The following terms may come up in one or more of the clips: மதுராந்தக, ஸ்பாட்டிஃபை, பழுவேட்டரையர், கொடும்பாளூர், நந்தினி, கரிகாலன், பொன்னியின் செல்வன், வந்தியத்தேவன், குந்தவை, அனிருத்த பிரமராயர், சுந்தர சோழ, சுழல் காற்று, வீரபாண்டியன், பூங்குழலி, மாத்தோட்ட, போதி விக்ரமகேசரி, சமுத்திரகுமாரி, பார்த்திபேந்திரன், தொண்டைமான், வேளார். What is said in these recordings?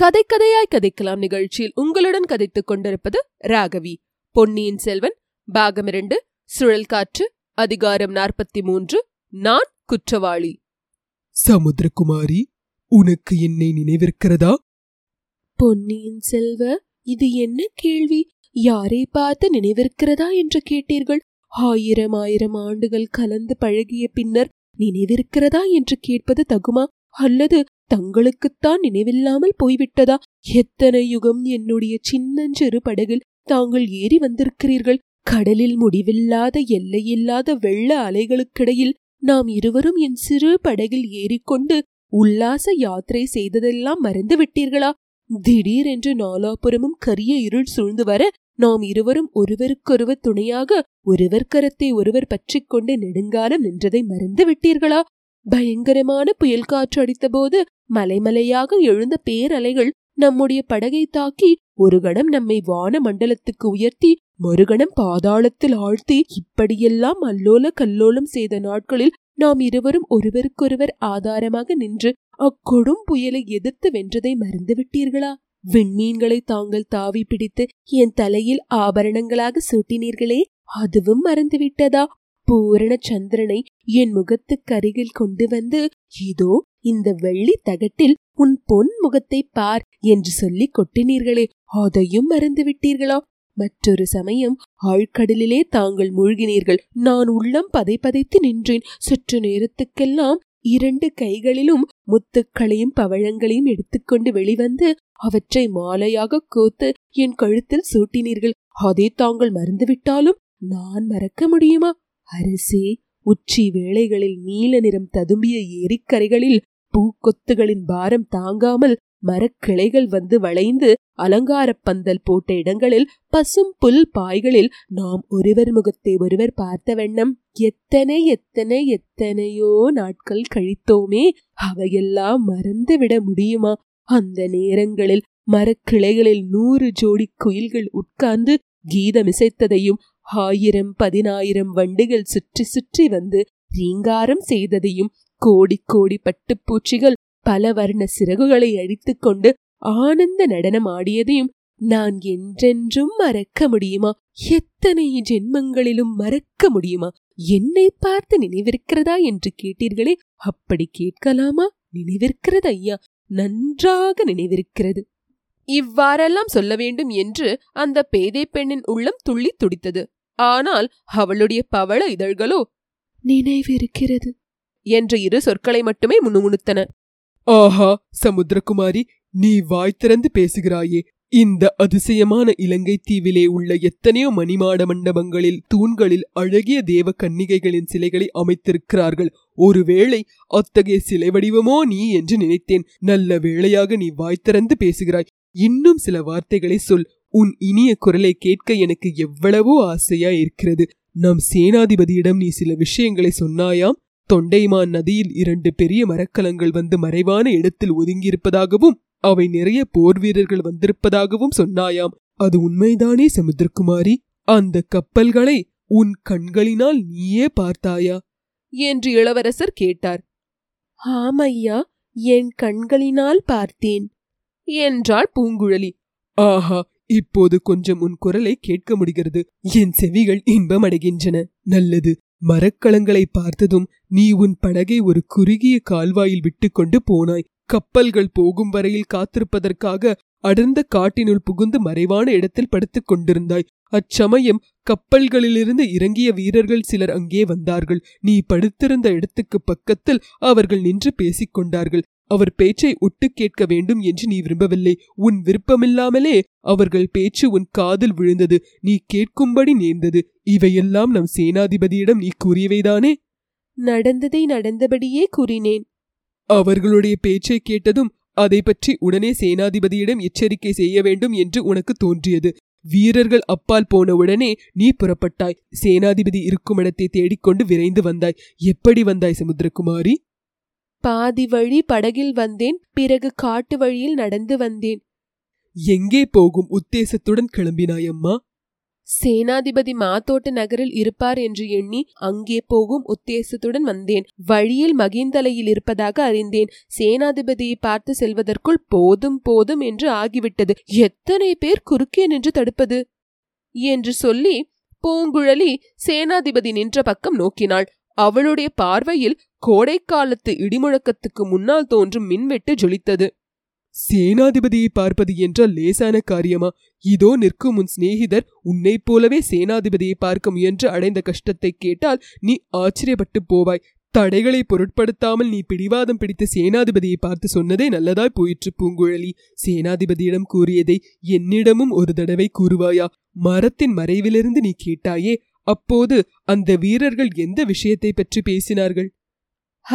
கதை கதையாய் கதைக்கலாம் நிகழ்ச்சியில் உங்களுடன் கதைத்துக் கொண்டிருப்பது ராகவி. பொன்னியின் செல்வன் பாகம் 2, சுழல் காற்று, அதிகாரம் 43, நான் குற்றவாளி. சமுத்திரகுமாரி, உனக்கு என்னை நினைவிருக்கிறதா? பொன்னியின் செல்வ, இது என்ன கேள்வி? யாரை பார்த்து நினைவிருக்கிறதா என்று கேட்டீர்கள். 1000 ஆண்டுகள் கலந்து பழகிய பின்னர் நினைவிருக்கிறதா என்று கேட்பது தகுமா? அல்லது தங்களுக்குத்தான் நினைவில்லாமல் போய்விட்டதா? எத்தனை யுகம் என்னுடைய சின்னஞ்சிறு படகில் தாங்கள் ஏறி வந்திருக்கிறீர்கள். கடலில் முடிவில்லாத எல்லையில்லாத வெள்ள அலைகளுக்கிடையில் நாம் இருவரும் என் சிறு படகில் ஏறிக்கொண்டு உல்லாச யாத்திரை செய்ததெல்லாம் மறந்து விட்டீர்களா? திடீரென்று நாலாபுரமும் கரிய இருள் சூழ்ந்து வர நாம் இருவரும் ஒருவருக்கொருவர் துணையாக ஒருவர் கரத்தை ஒருவர் பற்றி கொண்டு நெடுங்காலம் நின்றதை மறந்து விட்டீர்களா? பயங்கரமான புயல் காற்று அடித்த போது மலைமலையாக எழுந்த பேரலைகள் நம்முடைய படகை தாக்கி ஒரு கணம் நம்மை வான மண்டலத்துக்கு உயர்த்தி மறுகணம் பாதாளத்தில் ஆழ்த்தி இப்படியெல்லாம் அல்லோல கல்லோலம் செய்த நாட்களில் நாம் இருவரும் ஒருவருக்கொருவர் ஆதாரமாக நின்று அக்கொடும் புயலை எதிர்த்து வென்றதை மறந்துவிட்டீர்களா? விண்மீன்களை தாங்கள் தாவி பிடித்து என் தலையில் ஆபரணங்களாக சூட்டினீர்களே, அதுவும் மறந்துவிட்டதா? பூரண சந்திரனை என் முகத்துக்கருகில் கொண்டு வந்து, இதோ இந்த வெள்ளி தகட்டில் உன் பொன் முகத்தை பார் என்று சொல்லி கொட்டினீர்களே, அதையும் மறந்துவிட்டீர்களா? மற்றொரு சமயம் ஆழ்கடலிலே தாங்கள் மூழ்கினீர்கள். நான் உள்ளம் பதை பதைத்து நின்றேன். சற்று நேரத்துக்கெல்லாம் 2 கைகளிலும் முத்துக்களையும் பவழங்களையும் எடுத்துக்கொண்டு வெளிவந்து அவற்றை மாலையாக கோத்து என் கழுத்தில் சூட்டினீர்கள். அதை தாங்கள் மறந்துவிட்டாலும் நான் மறக்க முடியுமா? அரசே, உச்சி வேளைகளில் நீல நிறம் ததும்பிய ஏரிக்கரைகளில் பூக்கொத்துகளின் பாரம் தாங்காமல் மரக்கிளைகள் வந்து வளைந்து அலங்காரப் பந்தல் போட்ட இடங்களில் பசும் புல் பாய்களில் நாம் ஒருவர் முகத்தை ஒருவர் பார்த்த வண்ணம் எத்தனையோ நாட்கள் கழித்தோமே, அவையெல்லாம் மறந்துவிட முடியுமா? அந்த நேரங்களில் மரக்கிளைகளில் 100 ஜோடி குயில்கள் உட்கார்ந்து கீதமிசைத்ததையும் 1000 10,000 வண்டுகள் சுற்றி சுற்றி வந்து ரீங்காரம் செய்ததையும் கோடி பட்டுப்பூச்சிகள் பல வர்ண சிறகுகளை அழித்துக் கொண்டு ஆனந்த நடனம் ஆடியதையும் நான் என்றென்றும் மறக்க முடியுமா? எத்தனை ஜென்மங்களிலும் மறக்க முடியுமா? என்னை பார்த்து நினைவிருக்கிறதா என்று கேட்டீர்களே, அப்படி கேட்கலாமா? நினைவிருக்கிறது ஐயா, நன்றாக நினைவிருக்கிறது. இவ்வாறெல்லாம் சொல்ல வேண்டும் என்று அந்த பேதை பெண்ணின் உள்ளம் துள்ளி துடித்தது. ஆனால் அவளுடைய பவள இதழ்களோ நினைவிருக்கிறது என்ற 2 சொற்களை மட்டுமே முணுமுணுத்தன. ஆஹா சமுத்திரகுமாரி, நீ வாய் திறந்து பேசுகிறாயே! இந்த அதிசயமான இலங்கை தீவிலே உள்ள எத்தனையோ மணிமாட மண்டபங்களில் தூண்களில் அழகிய தேவ கன்னிகைகளின் சிலைகளை அமைத்திருக்கிறார்கள். ஒருவேளை அத்தகைய சிலை வடிவமோ நீ என்று நினைத்தேன். நல்ல வேளையாக நீ வாய் திறந்து பேசுகிறாய். இன்னும் சில வார்த்தைகளை சொல். உன் இனிய குரலை கேட்க எனக்கு எவ்வளவோ ஆசையா இருக்கிறது. நம் சேனாதிபதியிடம் நீ சில விஷயங்களை சொன்னாயாம். தொண்டைமான் நதியில் 2 பெரிய மரக்கலங்கள் வந்து மறைவான இடத்தில் ஒதுங்கியிருப்பதாகவும் அவை நிறைய போர் வீரர்கள் வந்திருப்பதாகவும் சொன்னாயாம். அது உண்மைதானே சமுத்திரகுமாரி? அந்த கப்பல்களை உன் கண்களினால் நீயே பார்த்தாயா என்று இளவரசர் கேட்டார். ஆமையா, என் கண்களினால் பார்த்தேன் என்றாள் பூங்குழலி. ஆஹா, இப்போது கொஞ்சம் உன் குரலை கேட்க முடிகிறது. என் செவிகள் இன்பமடைகின்றன. நல்லது. மரக்கலங்களை பார்த்ததும் நீ உன் படகை ஒரு குறுகிய கால்வாயில் விட்டு கொண்டு போனாய். கப்பல்கள் போகும் வரையில் காத்திருப்பதற்காக அடர்ந்த காட்டினுள் புகுந்து மறைவான இடத்தில் படுத்துக் கொண்டிருந்தாய். அச்சமயம் கப்பல்களிலிருந்து இறங்கிய வீரர்கள் சிலர் அங்கே வந்தார்கள். நீ படுத்திருந்த இடத்துக்கு பக்கத்தில் அவர்கள் நின்று பேசிக் கொண்டார்கள். அவர் பேச்சை ஒட்டு கேட்க வேண்டும் என்று நீ விரும்பவில்லை. உன் விருப்பமில்லாமலே அவர்கள் பேச்சு உன் காதில் விழுந்தது. நீ கேட்கும்படி நேர்ந்தது. இவையெல்லாம் நம் சேனாதிபதியிடம் நீ கூறியவைதானே? நடந்ததை நடந்தபடியே கூறினேன். அவர்களுடைய பேச்சை கேட்டதும் அதை பற்றி உடனே சேனாதிபதியிடம் எச்சரிக்கை செய்ய வேண்டும் என்று உனக்கு தோன்றியது. வீரர்கள் அப்பால் போன உடனே நீ புறப்பட்டாய். சேனாதிபதி இருக்கும் இடத்தை தேடிக்கொண்டு விரைந்து வந்தாய். எப்படி வந்தாய் சமுத்திரகுமாரி? பாதி வழி படகில் வந்தேன், பிறகு காட்டு வழியில் நடந்து வந்தேன். எங்கே போகும் உத்தேசத்துடன் கிளம்பினாயம்மா? சேனாதிபதி மாத்தோட்ட நகரில் இருப்பார் என்று எண்ணி அங்கே போகும் உத்தேசத்துடன் வந்தேன். வழியில் மகிந்தலையில் இருப்பதாக அறிந்தேன். சேனாதிபதியை பார்த்து செல்வதற்குள் போதும் போதும் என்று ஆகிவிட்டது. எத்தனை பேர் குறுக்கே நின்று தடுப்பது என்று சொல்லி பூங்குழலி சேனாதிபதி நின்ற பக்கம் நோக்கினாள். அவளுடைய பார்வையில் கோடைக்காலத்து இடிமுழக்கத்துக்கு முன்னால் தோன்றும் மின்வெட்டு ஜொலித்தது. சேனாதிபதியை பார்ப்பது என்றால் லேசான காரியமா? இதோ நிற்கும் உன் சிநேகிதர் உன்னைப் போலவே சேனாதிபதியை பார்க்க முயன்று அடைந்த கஷ்டத்தை கேட்டால் நீ ஆச்சரியப்பட்டு போவாய். தடைகளை பொருட்படுத்தாமல் நீ பிடிவாதம் பிடித்த சேனாதிபதியை பார்த்து சொன்னதே நல்லதாய் போயிற்று பூங்குழலி. சேனாதிபதியிடம் கூறியதை என்னிடமும் ஒரு தடவை கூறுவாயா? மரத்தின் மறைவிலிருந்து நீ கேட்டாயே, அப்போது அந்த வீரர்கள் எந்த விஷயத்தை பற்றி பேசினார்கள்?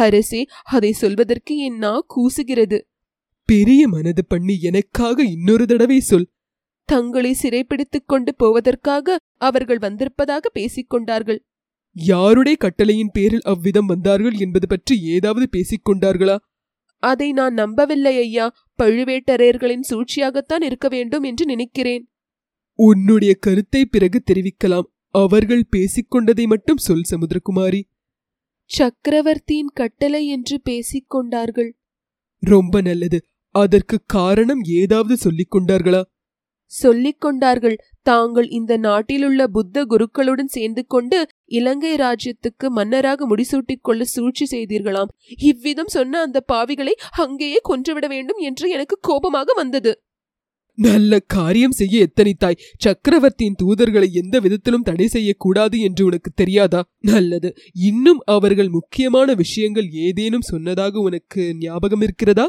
அரசே, அதை சொல்வதற்கு என் நா கூசுகிறது. பெரிய மனது பண்ணி எனக்காக இன்னொரு தடவை சொல். தங்களை சிறைப்பிடித்துக் கொண்டு போவதற்காக அவர்கள் வந்திருப்பதாக பேசிக்கொண்டார்கள். யாருடைய கட்டளையின் பேரில் அவ்விதம் வந்தார்கள் என்பது பற்றி ஏதாவது பேசிக்கொண்டார்களா? அதை நான் நம்பவில்லை ஐயா. பழுவேட்டரையர்களின் சூழ்ச்சியாகத்தான் இருக்க வேண்டும் என்று நினைக்கிறேன். உன்னுடைய கருத்தை பிறகு தெரிவிக்கலாம். அவர்கள் பேசிக்கொண்டதை மட்டும் சொல் சமுத்திரகுமாரி. சக்கரவர்த்தியின் கட்டளை என்று பேசிக்கொண்டார்கள். ரொம்ப நல்லது. அதற்கு காரணம் ஏதாவது சொல்லிக் கொண்டார்களா? சொல்லிக் கொண்டார்கள். தாங்கள் இந்த நாட்டிலுள்ள புத்த குருக்களுடன் சேர்ந்து கொண்டு இலங்கை ராஜ்யத்துக்கு மன்னராக முடிசூட்டிக் கொள்ள சூழ்ச்சி செய்தீர்களாம். இவ்விதம் சொன்ன அந்த பாவிகளை அங்கேயே கொன்றுவிட வேண்டும் என்று எனக்கு கோபமாக வந்தது. நல்ல காரியம் செய்ய எத்தனித்தாய். சக்கரவர்த்தியின் தூதர்களை எந்த விதத்திலும் தடை செய்யக்கூடாது என்று உனக்கு தெரியாதா? நல்லது. இன்னும் அவர்கள் முக்கியமான விஷயங்கள் ஏதேனும் சொன்னதாக உனக்கு ஞாபகம் இருக்கிறதா?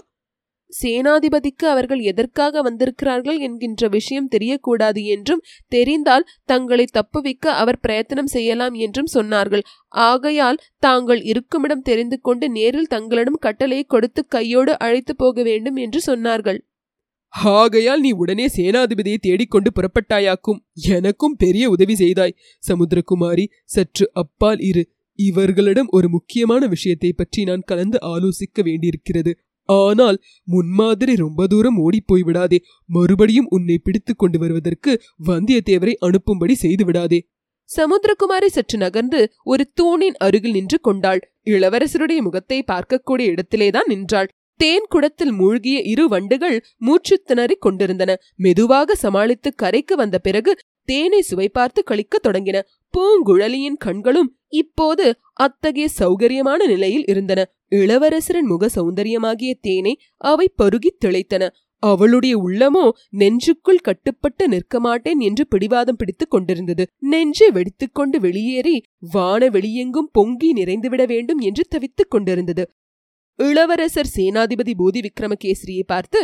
சேனாதிபதிக்கு அவர்கள் எதற்காக வந்திருக்கிறார்கள் என்கின்ற விஷயம் தெரியக்கூடாது என்றும், தெரிந்தால் தங்களை தப்புவிக்க அவர் பிரயத்தனம் செய்யலாம் என்றும் சொன்னார்கள். ஆகையால் தாங்கள் இருக்குமிடம் தெரிந்து கொண்டு நேரில் தங்களிடம் கட்டளையை கொடுத்து கையோடு அழைத்து போக வேண்டும் என்று சொன்னார்கள். ஆகையால் நீ உடனே சேனாதிபதியை தேடிக்கொண்டு புறப்பட்டாயாக்கும். எனக்கும் பெரிய உதவி செய்தாய். சமுத்திரகுமாரி, சற்று அப்பால் இரு. இவர்களிடம் ஒரு முக்கியமான விஷயத்தை பற்றி நான் கலந்து ஆலோசிக்க வேண்டியிருக்கிறது. ஆனால் முன்மாதிரி ரொம்ப தூரம் ஓடிப்போய் விடாதே. மறுபடியும் உன்னை பிடித்து கொண்டு வருவதற்கு வந்தியத்தேவரை அனுப்பும்படி செய்து விடாதே. சமுத்திரகுமாரி சற்று நகர்ந்து ஒரு தூணின் அருகில் நின்று கொண்டாள். இளவரசருடைய முகத்தை பார்க்கக்கூடிய இடத்திலேதான் நின்றாள். தேன் குடத்தில் மூழ்கிய இரு வண்டுகள் மூச்சு திணறி கொண்டிருந்தன. மெதுவாக சமாளித்து கரைக்கு வந்த பிறகு தேனை சுவை பார்த்து கழிக்க தொடங்கின. பூங்குழலியின் கண்களும் இப்போது அத்தகைய சௌகரியமான நிலையில் இருந்தன. இளவரசரின் முக சௌந்தரியமாகிய தேனை அவை பருகி திளைத்தன. அவளுடைய உள்ளமோ நெஞ்சுக்குள் கட்டுப்பட்டு நிற்க மாட்டேன் என்று பிடிவாதம் பிடித்துக் கொண்டிருந்தது. நெஞ்சை வெடித்துக்கொண்டு வெளியேறி வான வெளியெங்கும் பொங்கி நிறைந்துவிட வேண்டும் என்று தவித்துக் கொண்டிருந்தது. இளவரசர் சேனாதிபதி போதி விக்ரமகேசரியை பார்த்து,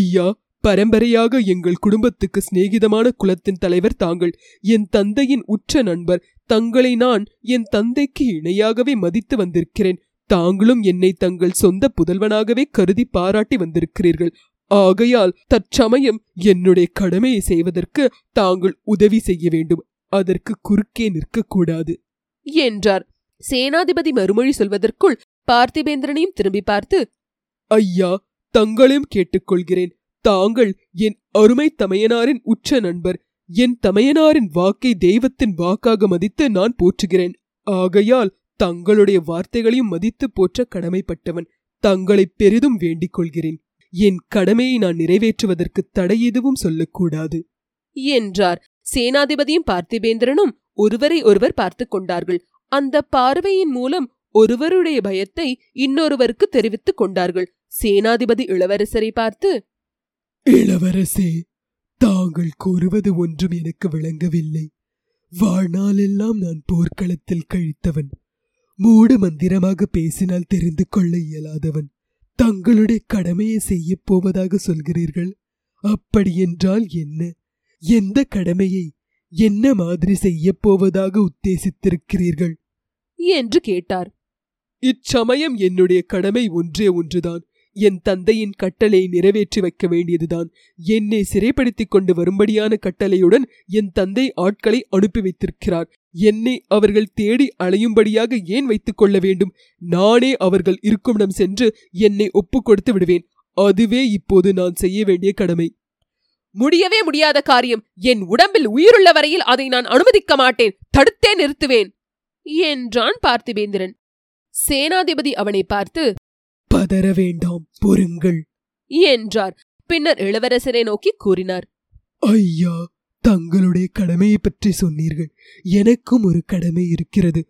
ஐயா, பரம்பரையாக எங்கள் குடும்பத்துக்கு சிநேகிதமான குலத்தின் தலைவர் தாங்கள். என் தந்தையின் உற்ற நண்பர். தங்களை நான் என் தந்தைக்கு இணையாகவே மதித்து வந்திருக்கிறேன். தாங்களும் என்னை தங்கள் சொந்த புதல்வனாகவே கருதி பாராட்டி வந்திருக்கிறீர்கள். ஆகையால் தற்சமயம் என்னுடைய கடமையை செய்வதற்கு தாங்கள் உதவி செய்ய வேண்டும். அதற்கு குறுக்கே நிற்கக்கூடாது என்றார். சேனாதிபதி மறுமொழி சொல்வதற்குள் பார்த்திபேந்திரனையும் திரும்பி பார்த்து, ஐயா, தங்களையும் கேட்டுக்கொள்கிறேன். தாங்கள் என் அருமை தமையனாரின் உற்ற நண்பர். என் தமையனாரின் வாக்கை தெய்வத்தின் வாக்காக மதித்து நான் போற்றுகிறேன். ஆகையால் தங்களுடைய வார்த்தைகளையும் மதித்து போற்ற கடமைப்பட்டவன். தங்களை பெரிதும் வேண்டிக் கொள்கிறேன். என் கடமையை நான் நிறைவேற்றுவதற்கு தடை எதுவும் சொல்லக்கூடாது என்றார். சேனாதிபதியும் பார்த்திபேந்திரனும் ஒருவரை ஒருவர் பார்த்து கொண்டார்கள். அந்த பார்வையின் மூலம் ஒருவருடைய பயத்தை இன்னொருவருக்கு தெரிவித்துக் கொண்டார்கள். சேனாதிபதி இளவரசரை பார்த்து, இளவரசே, தாங்கள் கூறுவது ஒன்றும் எனக்கு விளங்கவில்லை. வாழ்நாளெல்லாம் நான் போர்க்களத்தில் கழித்தவன். மூடு மந்திரமாக பேசினால் தெரிந்து கொள்ள இயலாதவன். தங்களுடைய கடமையை செய்ய போவதாக சொல்கிறீர்கள். அப்படியென்றால் என்ன? எந்த கடமையை என்ன மாதிரி செய்ய போவதாக உத்தேசித்திருக்கிறீர்கள் என்று கேட்டார். இச்சமயம் என்னுடைய கடமை ஒன்றே ஒன்றுதான். என் தந்தையின் கட்டளை நிறைவேற்றி வைக்க வேண்டியதுதான். என்னை சிறைப்படுத்திக் கொண்டு வரும்படியான கட்டளையுடன் என் தந்தை ஆட்களை அனுப்பி வைத்திருக்கிறார். என்னை அவர்கள் தேடி அலையும்படியாக ஏன் வைத்துக் கொள்ள வேண்டும்? நானே அவர்கள் இருக்குமிடம் சென்று என்னை ஒப்பு கொடுத்து விடுவேன். அதுவே இப்போது நான் செய்ய வேண்டிய கடமை. முடியவே முடியாத காரியம். என் உடம்பில் உயிருள்ள வரையில் அதை நான் அனுமதிக்க மாட்டேன். தடுத்தே நிறுத்துவேன் என்றான் பார்த்திபேந்திரன். சேனாதிபதி அவனை பார்த்து, பதற வேண்டாம், பொறுங்கள் என்றார். பின்னர் இளவரசரை நோக்கி கூறினார், ஐயா, தங்களுடைய கடமையை பற்றி சொன்னீர்கள். எனக்கும் ஒரு கடமை இருக்கிறது.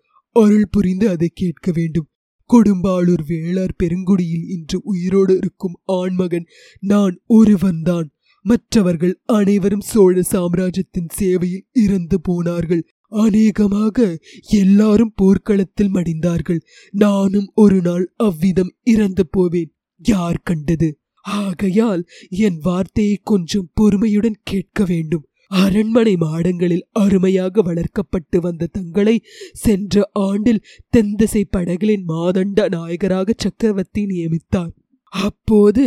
அருள் புரிந்து அதை கேட்க வேண்டும். கொடும்பாளூர் வேளார் பெருங்குடியில் இன்று உயிரோடு இருக்கும் ஆண்மகன் நான் ஒருவன்தான். மற்றவர்கள் அனைவரும் சோழ சாம்ராஜ்யத்தின் சேவையில் இறந்து போனார்கள். அநேகமாக எல்லாரும் போர்க்களத்தில் மடிந்தார்கள். நானும் ஒரு நாள் அவ்விதம் இறந்து போவேன், யார் கண்டது? ஆகையால் என் வார்த்தையை கொஞ்சம் பொறுமையுடன் கேட்க வேண்டும். அரண்மனை மாடங்களில் அருமையாக வளர்க்கப்பட்டு வந்த தங்களை சென்ற ஆண்டில் தென்திசை படகளின் மாதண்ட நாயகராக சக்கரவர்த்தி நியமித்தார். அப்போது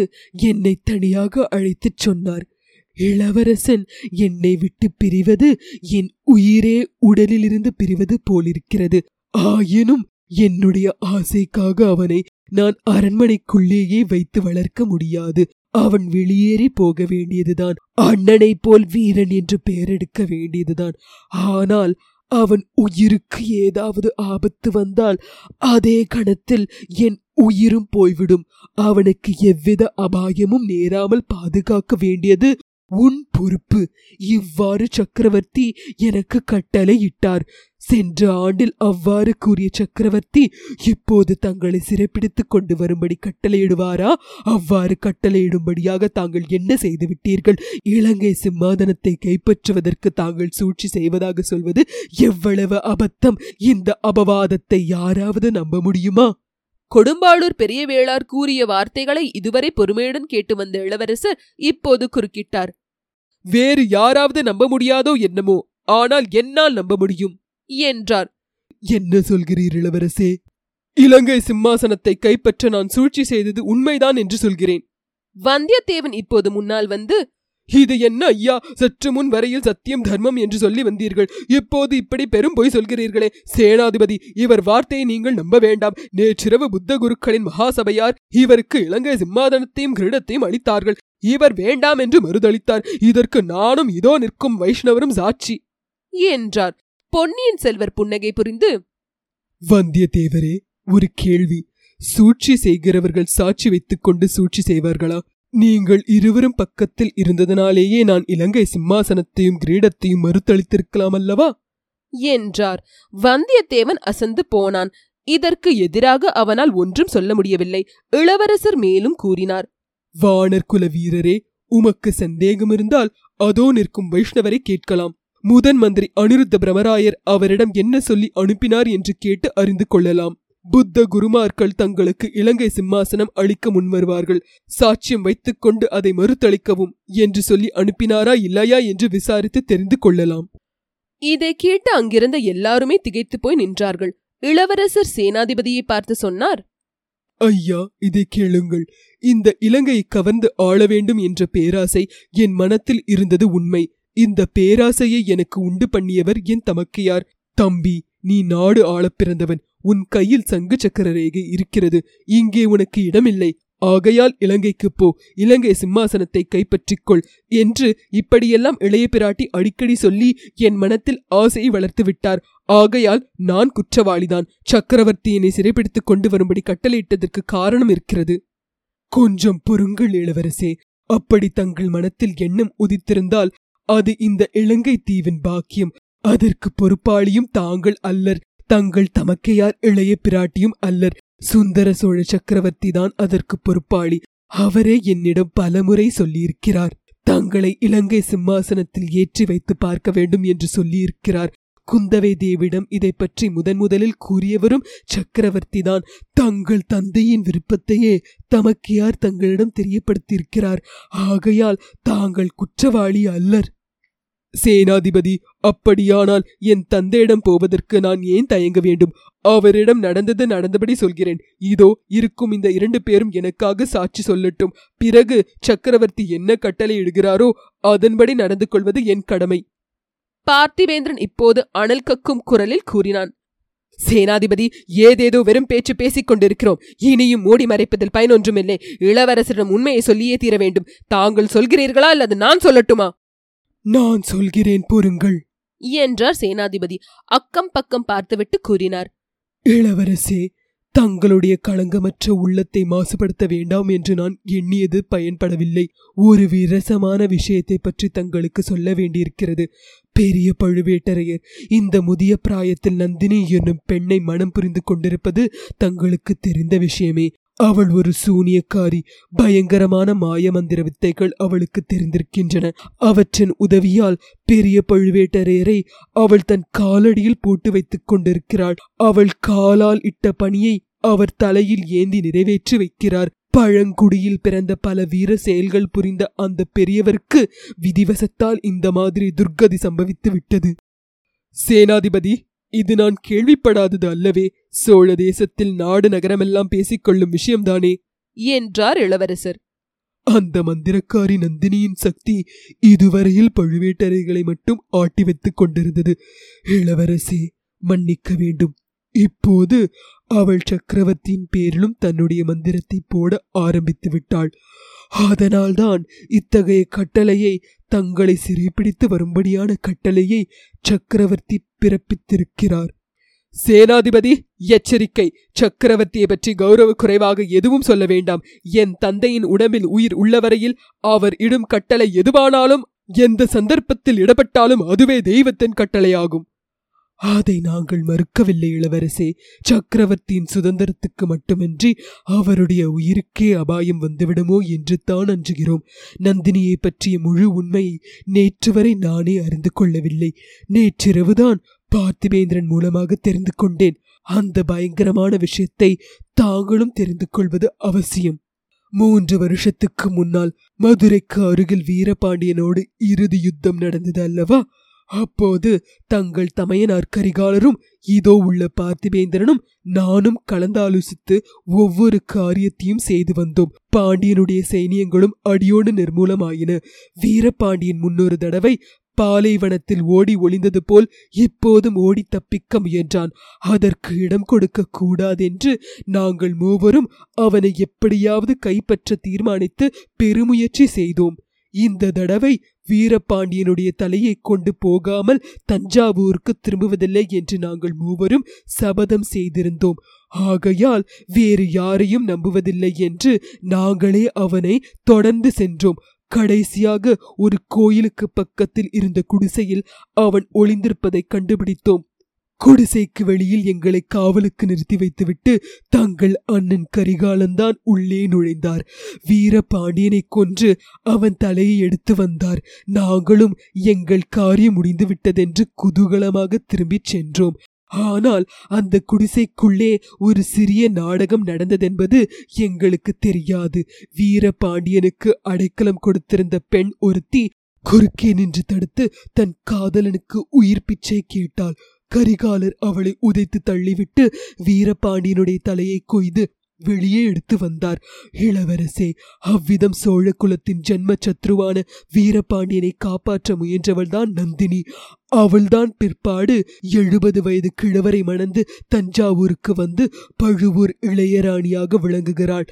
என்னை தனியாக அழைத்துச் சொன்னார், இளவரசன், என்னை விட்டு பிரிவது என் உயிரே உடலிலிருந்து பிரிவது போலிருக்கிறது. ஆயினும் என்னுடைய ஆசைக்காக அவனை நான் அரண்மனைக்குள்ளேயே வைத்து வளர்க்க முடியாது. அவன் வெளியேறி போக வேண்டியதுதான். அண்ணனை போல் வீரன் என்று பெயரெடுக்க வேண்டியதுதான். ஆனால் அவன் உயிருக்கு ஏதாவது ஆபத்து வந்தால் அதே கணத்தில் என் உயிரும் போய்விடும். அவனுக்கு எவ்வித அபாயமும் நேராமல் பாதுகாக்க வேண்டியது உன் பொறுப்பு. இவ்வாறு சக்கரவர்த்தி எனக்கு கட்டளை இட்டார். சென்ற ஆண்டில் அவ்வாறு கூறிய சக்கரவர்த்தி இப்போது தங்களை சிறைப்பிடித்துக் கொண்டு வரும்படி கட்டளையிடுவாரா? அவ்வாறு கட்டளையிடும்படியாக தாங்கள் என்ன செய்து விட்டீர்கள்? இலங்கை சிம்மாதனத்தை கைப்பற்றுவதற்கு தாங்கள் சூழ்ச்சி செய்வதாக சொல்வது எவ்வளவு அபத்தம்! இந்த அபவாதத்தை யாராவது நம்ப முடியுமா? கொடும்பாளூர் பெரிய வேளார் கூறிய வார்த்தைகளை இதுவரை பொறுமையுடன் கேட்டு வந்த இளவரசர் இப்போது குறுக்கிட்டார். வேறு யாராவது நம்ப முடியாதோ என்னமோ, ஆனால் என்னால் நம்ப முடியும் என்றார். என்ன சொல்கிறீர் இளவரசே? இலங்கை சிம்மாசனத்தை கைப்பற்ற நான் சூழ்ச்சி செய்தது உண்மைதான் என்று சொல்கிறேன். வந்தியத்தேவன் இப்போது முன்னால் வந்து, இது என்ன ஐயா, சற்று முன் வரையில் சத்தியம் தர்மம் என்று சொல்லி வந்தீர்கள், இப்போது இப்படி பெரும் பொய் சொல்கிறீர்களே. சேனாதிபதி, இவர் வார்த்தையை நீங்கள் நம்ப வேண்டாம். நேற்றிரவு புத்த குருக்களின் மகாசபையார் இவருக்கு இலங்கை சிம்மாதனத்தையும் கிரீடத்தையும் அளித்தார்கள். இவர் வேண்டாம் என்று மறுதளித்தார். இதற்கு நானும் இதோ நிற்கும் வைஷ்ணவரும் சாட்சி என்றார். பொன்னியின் செல்வர் புன்னகை புரிந்து, வந்தியத்தேவரே, ஒரு கேள்வி. சூழ்ச்சி செய்கிறவர்கள் சாட்சி வைத்துக் கொண்டு சூழ்ச்சி செய்வார்களா? நீங்கள் இருவரும் பக்கத்தில் இருந்ததனாலேயே நான் இலங்கை சிம்மாசனத்தையும் கிரீடத்தையும் மறுத்தளித்திருக்கலாம் அல்லவா என்றார். வந்தியத்தேவன் அசந்து போனான். இதற்கு எதிராக அவனால் ஒன்றும் சொல்ல முடியவில்லை. இளவரசர் மேலும் கூறினார், வானர்குல வீரரே, உமக்கு சந்தேகம் இருந்தால் அதோ நிற்கும் வைஷ்ணவரை கேட்கலாம். முதன் மந்திரி அனிருத்த பிரமராயர் அவரிடம் என்ன சொல்லி அனுப்பினார் என்று கேட்டு அறிந்து கொள்ளலாம். புத்த குருமார்கள் தங்களுக்கு இலங்கை சிம்மாசனம் அளிக்க முன்வருவார்கள். சாட்சியம் வைத்துக் கொண்டு அதை மறுத்தளிக்கவும் என்று சொல்லி அனுப்பினாரா இல்லையா என்று விசாரித்து தெரிந்து கொள்ளலாம். இதை கேட்டு அங்கிருந்த எல்லாருமே திகைத்து போய் நின்றார்கள். இளவரசர் சேனாதிபதியை பார்த்து சொன்னார், ஐயா, இதை கேளுங்கள். இந்த இலங்கையை கவர்ந்து ஆள வேண்டும் என்ற பேராசை என் மனத்தில் இருந்தது உண்மை. இந்த பேராசையை எனக்கு உண்டு பண்ணியவர் என் தமக்கையார். தம்பி, நீ நாடு ஆள பிறந்தவன். உன் கையில் சங்கு சக்கர ரேகை இருக்கிறது. இங்கே உனக்கு இடமில்லை. ஆகையால் இலங்கைக்கு போ, இலங்கை சிம்மாசனத்தை கைப்பற்றிக்கொள் என்று இப்படியெல்லாம் இளைய பிராட்டி அடிக்கடி சொல்லி என் மனத்தில் ஆசையை வளர்த்து விட்டார். ஆகையால் நான் குற்றவாளிதான். சக்கரவர்த்தியினை சிறைப்பிடித்துக் கொண்டு வரும்படி கட்டளையிட்டதற்கு காரணம் இருக்கிறது. கொஞ்சம் பொறுங்கள் இளவரசே. அப்படி தங்கள் மனத்தில் எண்ணம் உதித்திருந்தால் அது இந்த இலங்கை தீவின் பாக்கியம். அதற்கு பொறுப்பாளியும் தாங்கள் அல்லர், தங்கள் தமக்கையார் இளைய பிராட்டியும் அல்லர். சுந்தர சோழ சக்கரவர்த்தி தான் அதற்கு பொறுப்பாளி. அவரே என்னிடம் பலமுறை சொல்லியிருக்கிறார். தங்களை இலங்கை சிம்மாசனத்தில் ஏற்றி வைத்து பார்க்க வேண்டும் என்று சொல்லியிருக்கிறார். குந்தவை தேவிடம் இதை பற்றி முதன் முதலில் கூறியவரும் சக்கரவர்த்தி தான். தங்கள் தந்தையின் விருப்பத்தையே தமக்கையார் தங்களிடம் தெரியப்படுத்தியிருக்கிறார். ஆகையால் தாங்கள் குற்றவாளி அல்லர். சேனாதிபதி, அப்படியானால் என் தந்தையிடம் போவதற்கு நான் ஏன் தயங்க வேண்டும்? அவரிடம் நடந்தது நடந்தபடி சொல்கிறேன். இதோ இருக்கும் இந்த இரண்டு பேரும் எனக்காக சாட்சி சொல்லட்டும். பிறகு சக்கரவர்த்தி என்ன கட்டளை இடுகிறாரோ அதன்படி நடந்து கொள்வது என் கடமை. பார்த்திவேந்திரன் இப்போது அனல் கக்கும் குரலில் கூறினான், சேனாதிபதி, ஏதேதோ வெறும் பேச்சு பேசிக் கொண்டிருக்கிறோம். இனியும் மூடி மறைப்பதில் பயனொன்றுமில்லை. இளவரசரிடம் உண்மையை சொல்லியே தீர வேண்டும். தாங்கள் சொல்கிறீர்களா அல்லது நான் சொல்லட்டுமா? நான் சொல்கிறேன், பொறுங்கள் என்றார் சேனாதிபதி. அக்கம் பக்கம் பார்த்துவிட்டு கூறினார், இளவரசே, தங்களுடைய களங்கமற்ற உள்ளத்தை மாசுபடுத்த வேண்டாம் என்று நான் எண்ணியது பயன்படவில்லை. ஒரு விரசமான விஷயத்தை பற்றி தங்களுக்கு சொல்ல வேண்டியிருக்கிறது. பெரிய பழுவேட்டரையர் இந்த முதிய பிராயத்தில் நந்தினி என்னும் பெண்ணை மனம் புரிந்து கொண்டிருப்பது தங்களுக்கு தெரிந்த விஷயமே. அவள் ஒரு சூனியக்காரி. பயங்கரமான மாயமந்திர வித்தைகள் அவளுக்கு தெரிந்திருக்கின்றன. அவற்றின் உதவியால் பெரிய பழுவேட்டரையரை அவள் தன் காலடியில் போட்டு வைத்துக் கொண்டிருக்கிறாள். அவள் காலால் இட்ட பணியை அவர் தலையில் ஏந்தி நிறைவேற்றி வைக்கிறார். பழங்குடியில் பிறந்த பல வீர செயல்கள் புரிந்த அந்த பெரியவருக்கு விதிவசத்தால் இந்த மாதிரி துர்கதி சம்பவித்து விட்டது. சேனாதிபதி, இது நான் கேள்விப்படாதது அல்லவே. சோழ தேசத்தில் நாடு நகரமெல்லாம் பேசிக்கொள்ளும் விஷயம்தானே என்றார் இளவரசர். அந்த மந்திரக்காரி நந்தினியின் சக்தி இதுவரையில் பழுவேட்டரைகளை மட்டும் ஆட்டி வைத்துக் கொண்டிருந்தது. இளவரசே, மன்னிக்க வேண்டும். இப்போது அவள் சக்கரவர்த்தியின் பேரிலும் தன்னுடைய மந்திரத்தை போட ஆரம்பித்து விட்டாள். அதனால்தான் இத்தகைய கட்டளையை, தங்களை சிறைப்பிடித்து வரும்படியான கட்டளையை சக்கரவர்த்தி பிறப்பித்திருக்கிறார். சேனாதிபதி, எச்சரிக்கை! சக்கரவர்த்தியை பற்றி கௌரவ குறைவாக எதுவும் சொல்ல வேண்டாம். என் தந்தையின் உடம்பில் உயிர் உள்ளவரையில் அவர் இடும் கட்டளை எதுவானாலும், எந்த சந்தர்ப்பத்தில் இடப்பட்டாலும் அதுவே தெய்வத்தின் கட்டளையாகும். அதை நாங்கள் மறுக்கவில்லை இளவரசே. சக்கரவர்த்தியின் சுதந்திரத்துக்கு மட்டுமின்றி அவருடைய உயிருக்கே அபாயம் வந்துவிடுமோ என்று தான் அஞ்சுகிறோம். நந்தினியை பற்றிய முழு உண்மையை நேற்று வரை நானே அறிந்து கொள்ளவில்லை. நேற்றிரவுதான் பார்த்திபேந்திரன் மூலமாக தெரிந்து கொண்டேன். அந்த பயங்கரமான விஷயத்தை தாங்களும் தெரிந்து கொள்வது அவசியம். 3 வருஷத்துக்கு முன்னால் மதுரைக்கு அருகில் வீரபாண்டியனோடு இறுதி யுத்தம் நடந்தது அல்லவா? அப்போது தங்கள் தமையனார் கரிகாலரும் இதோ உள்ள பார்த்திபேந்திரனும் நானும் கலந்தாலோசித்து ஒவ்வொரு காரியத்தையும் செய்து வந்தோம். பாண்டியனுடைய சைனியங்களும் அடியோடு நிர்மூலமாயின. வீரபாண்டியன் 3 தடவை பாலைவனத்தில் ஓடி ஒளிந்தது போல் இப்போதும் ஓடி தப்பிக்க முயன்றான். அதற்கு இடம் கொடுக்க கூடாதென்று நாங்கள் மூவரும் அவனை எப்படியாவது கைப்பற்ற தீர்மானித்து பெருமுயற்சி செய்தோம். இந்த தடவை வீரபாண்டியனுடைய தலையை கொண்டு போகாமல் தஞ்சாவூருக்கு திரும்புவதில்லை என்று நாங்கள் மூவரும் சபதம் செய்திருந்தோம். ஆகையால் வேறு யாரையும் நம்புவதில்லை என்று நாங்களே அவனை தொடர்ந்து சென்றோம். கடைசியாக ஒரு கோயிலுக்கு பக்கத்தில் இருந்த குடிசையில் அவன் ஒளிந்திருப்பதை கண்டுபிடித்தோம். குடிசைக்கு வெளியில் எங்களை காவலுக்கு நிறுத்தி வைத்துவிட்டு தங்கள் அண்ணன் கரிகாலன்தான் உள்ளே நுழைந்தார். வீரபாண்டியனை கொன்று அவன் தலையை எடுத்து வந்தார். நாங்களும் எங்கள் காரியம் முடிந்து விட்டதென்று குதூகலமாக திரும்பிச் சென்றோம். ஆனால் அந்த குடிசைக்குள்ளே ஒரு சிறிய நாடகம் நடந்ததென்பது எங்களுக்கு தெரியாது. வீரபாண்டியனுக்கு அடைக்கலம் கொடுத்திருந்த பெண் ஒருத்தி குறுக்கே நின்று தடுத்து தன் காதலனுக்கு உயிர் பிச்சை கேட்டாள். கரிகாலர் அவளை உதைத்து தள்ளிவிட்டு வீரபாண்டியனுடைய தலையை கொய்து வெளியே எடுத்து வந்தார். இளவரசே, அவ்விதம் சோழ குலத்தின் ஜென்ம சத்ருவான வீரபாண்டியனை காப்பாற்ற முயன்றவள்தான் நந்தினி. அவள்தான் பிற்பாடு 70 வயது கிழவரை மணந்து தஞ்சாவூருக்கு வந்து பழுவூர் இளையராணியாக விளங்குகிறாள்.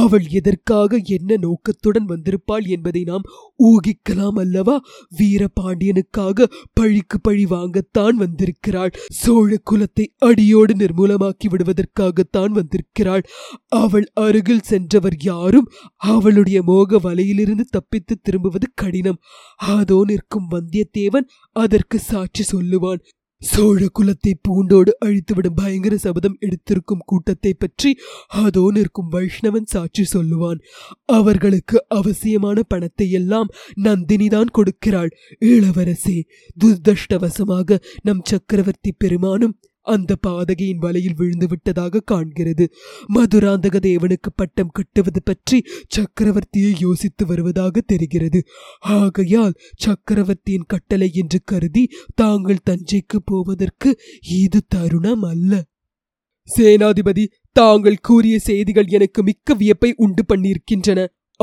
அவள் எதற்காக, என்ன நோக்கத்துடன் வந்திருப்பாள் என்பதை நாம் ஊகிக்கலாம் அல்லவா? வீரபாண்டியனுக்காக பழிக்கு பழி வாங்கத்தான் வந்திருக்கிறாள். சோழ குலத்தை அடியோடு நிர்மூலமாக்கி விடுவதற்காகத்தான் வந்திருக்கிறாள். அவள் அருகில் சென்றவர் யாரும் அவளுடைய மோக வலையிலிருந்து தப்பித்து திரும்புவது கடினம். அதோ நிற்கும் வந்தியத்தேவன் அதற்கு சாட்சி சொல்லுவான். சோழ குலத்தை பூண்டோடு அழித்துவிடும் பயங்கர சபதம் எடுத்திருக்கும் கூட்டத்தை பற்றி அதோ நிற்கும் வைஷ்ணவன் சாட்சி சொல்லுவான். அவர்களுக்கு அவசியமான பணத்தை எல்லாம் நந்தினிதான் கொடுக்கிறாள். இளவரசே, துர்தஷ்டவசமாக நம் சக்கரவர்த்தி பெருமானும் அந்த பாதகையின் வலையில் விழுந்து விட்டதாக காண்கிறது. மதுராந்தக தேவனுக்கு பட்டம் கட்டுவது பற்றி சக்கரவர்த்தியை யோசித்து வருவதாக தெரிகிறது. ஆகையால் சக்கரவர்த்தியின் கட்டளை என்று கருதி தாங்கள் தஞ்சைக்கு போவதற்கு இது தருணம் அல்ல. சேனாதிபதி, தாங்கள் கூறிய செய்திகள் எனக்கு மிக்க வியப்பை உண்டு பண்ணியிருக்கின்றன.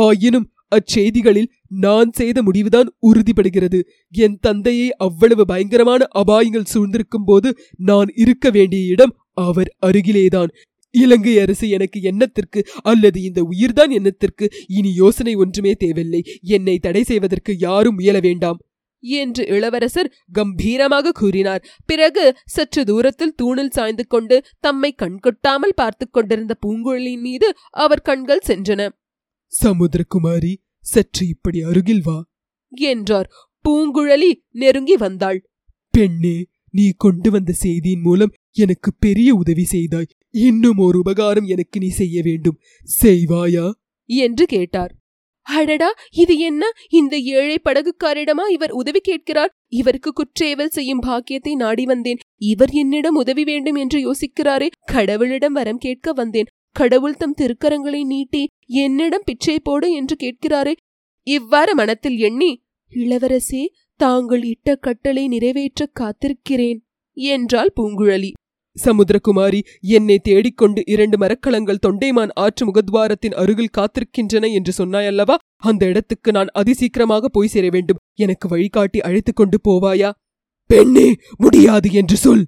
ஆயினும் அச்செய்திகளில் நான் செய்த முடிவுதான் உறுதிப்படுகிறது. என் தந்தையை அவ்வளவு பயங்கரமான அபாயங்கள் சூழ்ந்திருக்கும் போது நான் இருக்க வேண்டிய இடம் அவர் அருகிலேதான். இலங்கை அரசு எனக்கு எண்ணத்திற்கு அல்லது இந்த உயிர்தான் எண்ணத்திற்கு இனி யோசனை ஒன்றுமே தேவையில்லை. என்னை தடை செய்வதற்கு யாரும் முயல வேண்டாம் என்று இளவரசர் கம்பீரமாக கூறினார். பிறகு சற்று தூரத்தில் தூணில் சாய்ந்து கொண்டு தம்மை கண்கொட்டாமல் பார்த்து கொண்டிருந்த பூங்குழலியின் மீது அவர் கண்கள் சென்றன. சமுத்திரகுமாரி, சற்று இப்படி அருகில் வா என்றார். பூங்குழலி நெருங்கி வந்தாள். பெண்ணே, நீ கொண்டு வந்த செய்தியின் மூலம் எனக்கு பெரிய உதவி செய்தாய். இன்னும் ஒரு உபகாரம் எனக்கு நீ செய்ய வேண்டும். செய்வாயா என்று கேட்டார். அடடா, இது என்ன? இந்த ஏழை படகுக்காரிடமா இவர் உதவி கேட்கிறார்? இவருக்கு குற்றேவல் செய்யும் பாக்கியத்தை நாடி வந்தேன். இவர் என்னிடம் உதவி வேண்டும் என்று யோசிக்கிறாரே. கடவுளிடம் வரம் கேட்க வந்தேன். கடவுள் தம் திருக்கரங்களை நீட்டி என்னிடம் பிச்சை போடு என்று கேட்கிறாரே. இவ்வாறு மனத்தில் எண்ணி, இளவரசே, தாங்கள் இட்ட கட்டளை நிறைவேற்ற காத்திருக்கிறேன் என்றாள் பூங்குழலி. சமுத்திரகுமாரி, என்னை தேடிக்கொண்டு 2 மரக்கலங்கள் தொண்டைமான் ஆற்று முகத்வாரத்தின் அருகில் காத்திருக்கின்றன என்று சொன்னாயல்லவா? அந்த இடத்துக்கு நான் அதிசீக்கிரமாக போய் சேர வேண்டும். எனக்கு வழிகாட்டி அழைத்து கொண்டு போவாயா? பெண்ணே, முடியாது என்று சொல்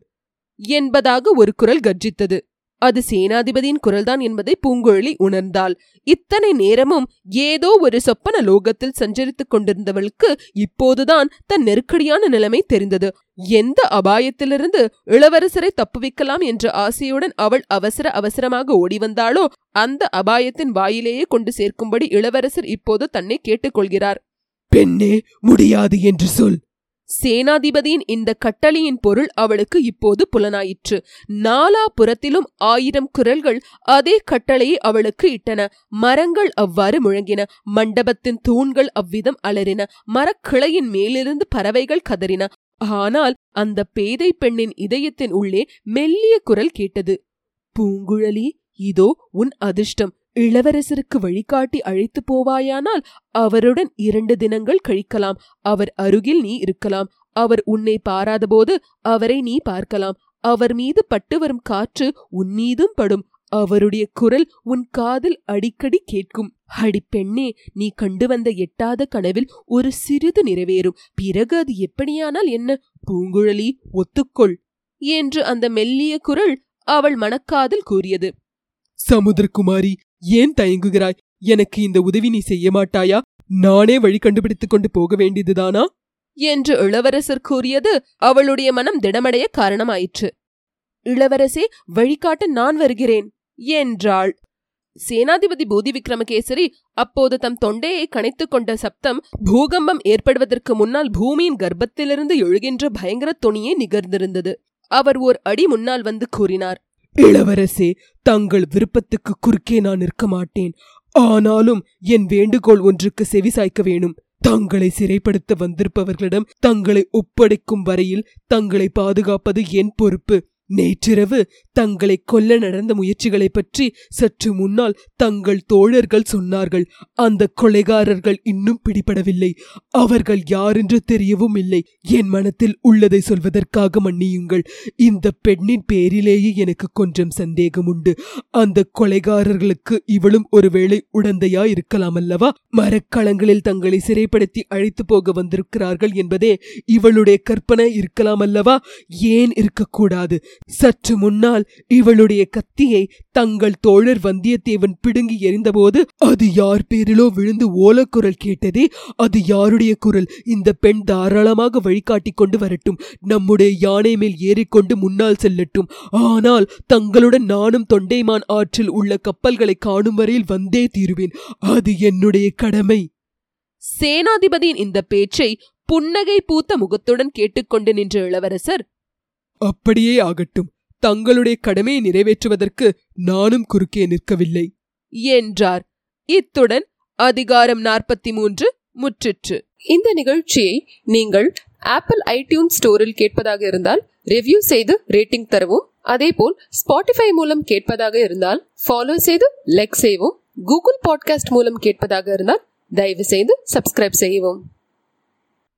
என்பதாக ஒரு குரல் கர்ஜித்தது. அது சேனாதிபதியின் குரல்தான் என்பதை பூங்குழலி உணர்ந்தாள். இத்தனை நேரமும் ஏதோ ஒரு சொப்பன லோகத்தில் சஞ்சரித்துக் கொண்டிருந்தவளுக்கு இப்போதுதான் தன் நெருக்கடியான நிலைமை தெரிந்தது. எந்த அபாயத்திலிருந்து இளவரசரை தப்புவிக்கலாம் என்ற ஆசையுடன் அவள் அவசரமாக ஓடி வந்தாளோ, அந்த அபாயத்தின் வாயிலேயே கொண்டு சேர்க்கும்படி இளவரசர் இப்போது தன்னை கேட்டுக்கொள்கிறார். பெண்ணே, முடியாது என்று சொல். சேனாதிபதியின் இந்த கட்டளையின் பொருள் அவளுக்கு இப்போது புலனாயிற்று. நாலாபுறத்திலும் 1000 குரல்கள் அதே கட்டளையை அவளுக்கு இட்டன. மரங்கள் அவ்வாறு முழங்கின. மண்டபத்தின் தூண்கள் அவ்விதம் அலறின. மரக்கிளையின் மேலிருந்து பறவைகள் கதறின. ஆனால் அந்த பேதை பெண்ணின் இதயத்தின் உள்ளே மெல்லிய குரல் கேட்டது. பூங்குழலி, இதோ உன் அதிர்ஷ்டம். இளவரசருக்கு வழிகாட்டி அழைத்து போவாயானால் அவருடன் 2 தினங்கள் கழிக்கலாம். அவர் அருகில் நீ இருக்கலாம். அவர் உன்னை பாராதபோது அவரை நீ பார்க்கலாம். அவர் மீது பட்டு வரும் காற்று உன் மீதும் படும். அவருடைய குரல் உன் காதில் அடிக்கடி கேட்கும். அடி பெண்ணே, நீ கண்டு வந்த எட்டாத கனவில் ஒரு சிறிது நிறைவேறும். பிறகு அது எப்படியானால் என்ன? பூங்குழலி, ஒத்துக்கொள் என்று அந்த மெல்லிய குரல் அவள் மனக்காதில் கூறியது. சமுத்திரகுமாரி, ஏன் தயங்குகிறாய்? எனக்கு இந்த உதவி நீ செய்ய மாட்டாயா? நானே வழி கண்டுபிடித்துக் கொண்டு போக வேண்டியதுதானா என்று இளவரசர் கூறியது அவளுடைய மனம் திடமடைய காரணமாயிற்று. இளவரசே, வழிகாட்ட நான் வருகிறேன் என்றாள். சேனாதிபதி போதி விக்ரமகேசரி அப்போது தம் தொண்டையை கணைத்துக் கொண்ட சப்தம் பூகம்பம் ஏற்படுவதற்கு முன்னால் பூமியின் கர்ப்பத்திலிருந்து எழுகின்ற பயங்கர தொனியே நிகழ்ந்திருந்தது. அவர் ஓர் அடி முன்னால் வந்து கூறினார். இளவரசே, தங்கள் விருப்பத்துக்கு குறுக்கே நான் நிற்க மாட்டேன். ஆனாலும் என் வேண்டுகோள் ஒன்றுக்கு செவி சாய்க்க வேணும். தங்களை சிறைப்படுத்த வந்திருப்பவர்களிடம் தங்களை ஒப்படைக்கும் வரையில் தங்களை பாதுகாப்பது என் பொறுப்பு. நேற்றிரவு தங்களை கொல்ல நடந்த முயற்சிகளை பற்றி சற்று முன்னால் தங்கள் தோழர்கள் சொன்னார்கள். அந்த கொலைகாரர்கள் இன்னும் பிடிபடவில்லை. அவர்கள் யாரென்று தெரியவும் இல்லை. என் மனத்தில் உள்ளதை சொல்வதற்காக மன்னியுங்கள். இந்த பெண்ணின் பேரிலேயே எனக்கு கொஞ்சம் சந்தேகம் உண்டு. அந்த கொலைகாரர்களுக்கு இவளும் ஒருவேளை உடந்தையா இருக்கலாம் அல்லவா? மரக்களங்களில் தங்களை சிறைப்படுத்தி அழைத்து போக வந்திருக்கிறார்கள் என்பதே இவளுடைய கற்பனை இருக்கலாம் அல்லவா? ஏன் இருக்கக்கூடாது? சற்று முன்னால் இவளுடைய கத்தியை தங்கள் தோழர் வந்தியத்தேவன் பிடுங்கி எறிந்தபோது அது யார் பேரிலோ விழுந்து ஓலக்குரல் கேட்டதே, அது யாருடைய குரல்? இந்த பெண் தாராளமாக வழிகாட்டி கொண்டு வரட்டும். நம்முடைய யானை மேல் ஏறிக்கொண்டு முன்னால் செல்லட்டும். ஆனால் தங்களுடன் நானும் தொண்டைமான் ஆற்றில் உள்ள கப்பல்களை காணும் வரையில் வந்தே தீருவேன். அது என்னுடைய கடமை. சேனாதிபதியின் இந்த பேச்சை புன்னகை பூத்த முகத்துடன் கேட்டுக்கொண்டு நின்ற இளவரசர், அப்படியே ஆகட்டும். தங்களுடைய கடமையை நிறைவேற்றுவதற்கு நானும் குறுக்கே நிற்கவில்லை என்றார். இத்துடன் அதிகாரம் 43 முற்றிற்று. இந்த நிகழ்ச்சியை நீங்கள் ஆப்பிள் ஐடியூன் ஸ்டோரில் கேட்பதாக இருந்தால் ரிவ்யூ செய்து ரேட்டிங் தரவும், அதேபோல் ஸ்பாட்டிஃபை மூலம் கேட்பதாக இருந்தால் ஃபாலோ செய்து லைக் செய்யவும், கூகுள் பாட்காஸ்ட் மூலம் கேட்பதாக இருந்தால் தயவு செய்து சப்ஸ்கிரைப் செய்யவும்.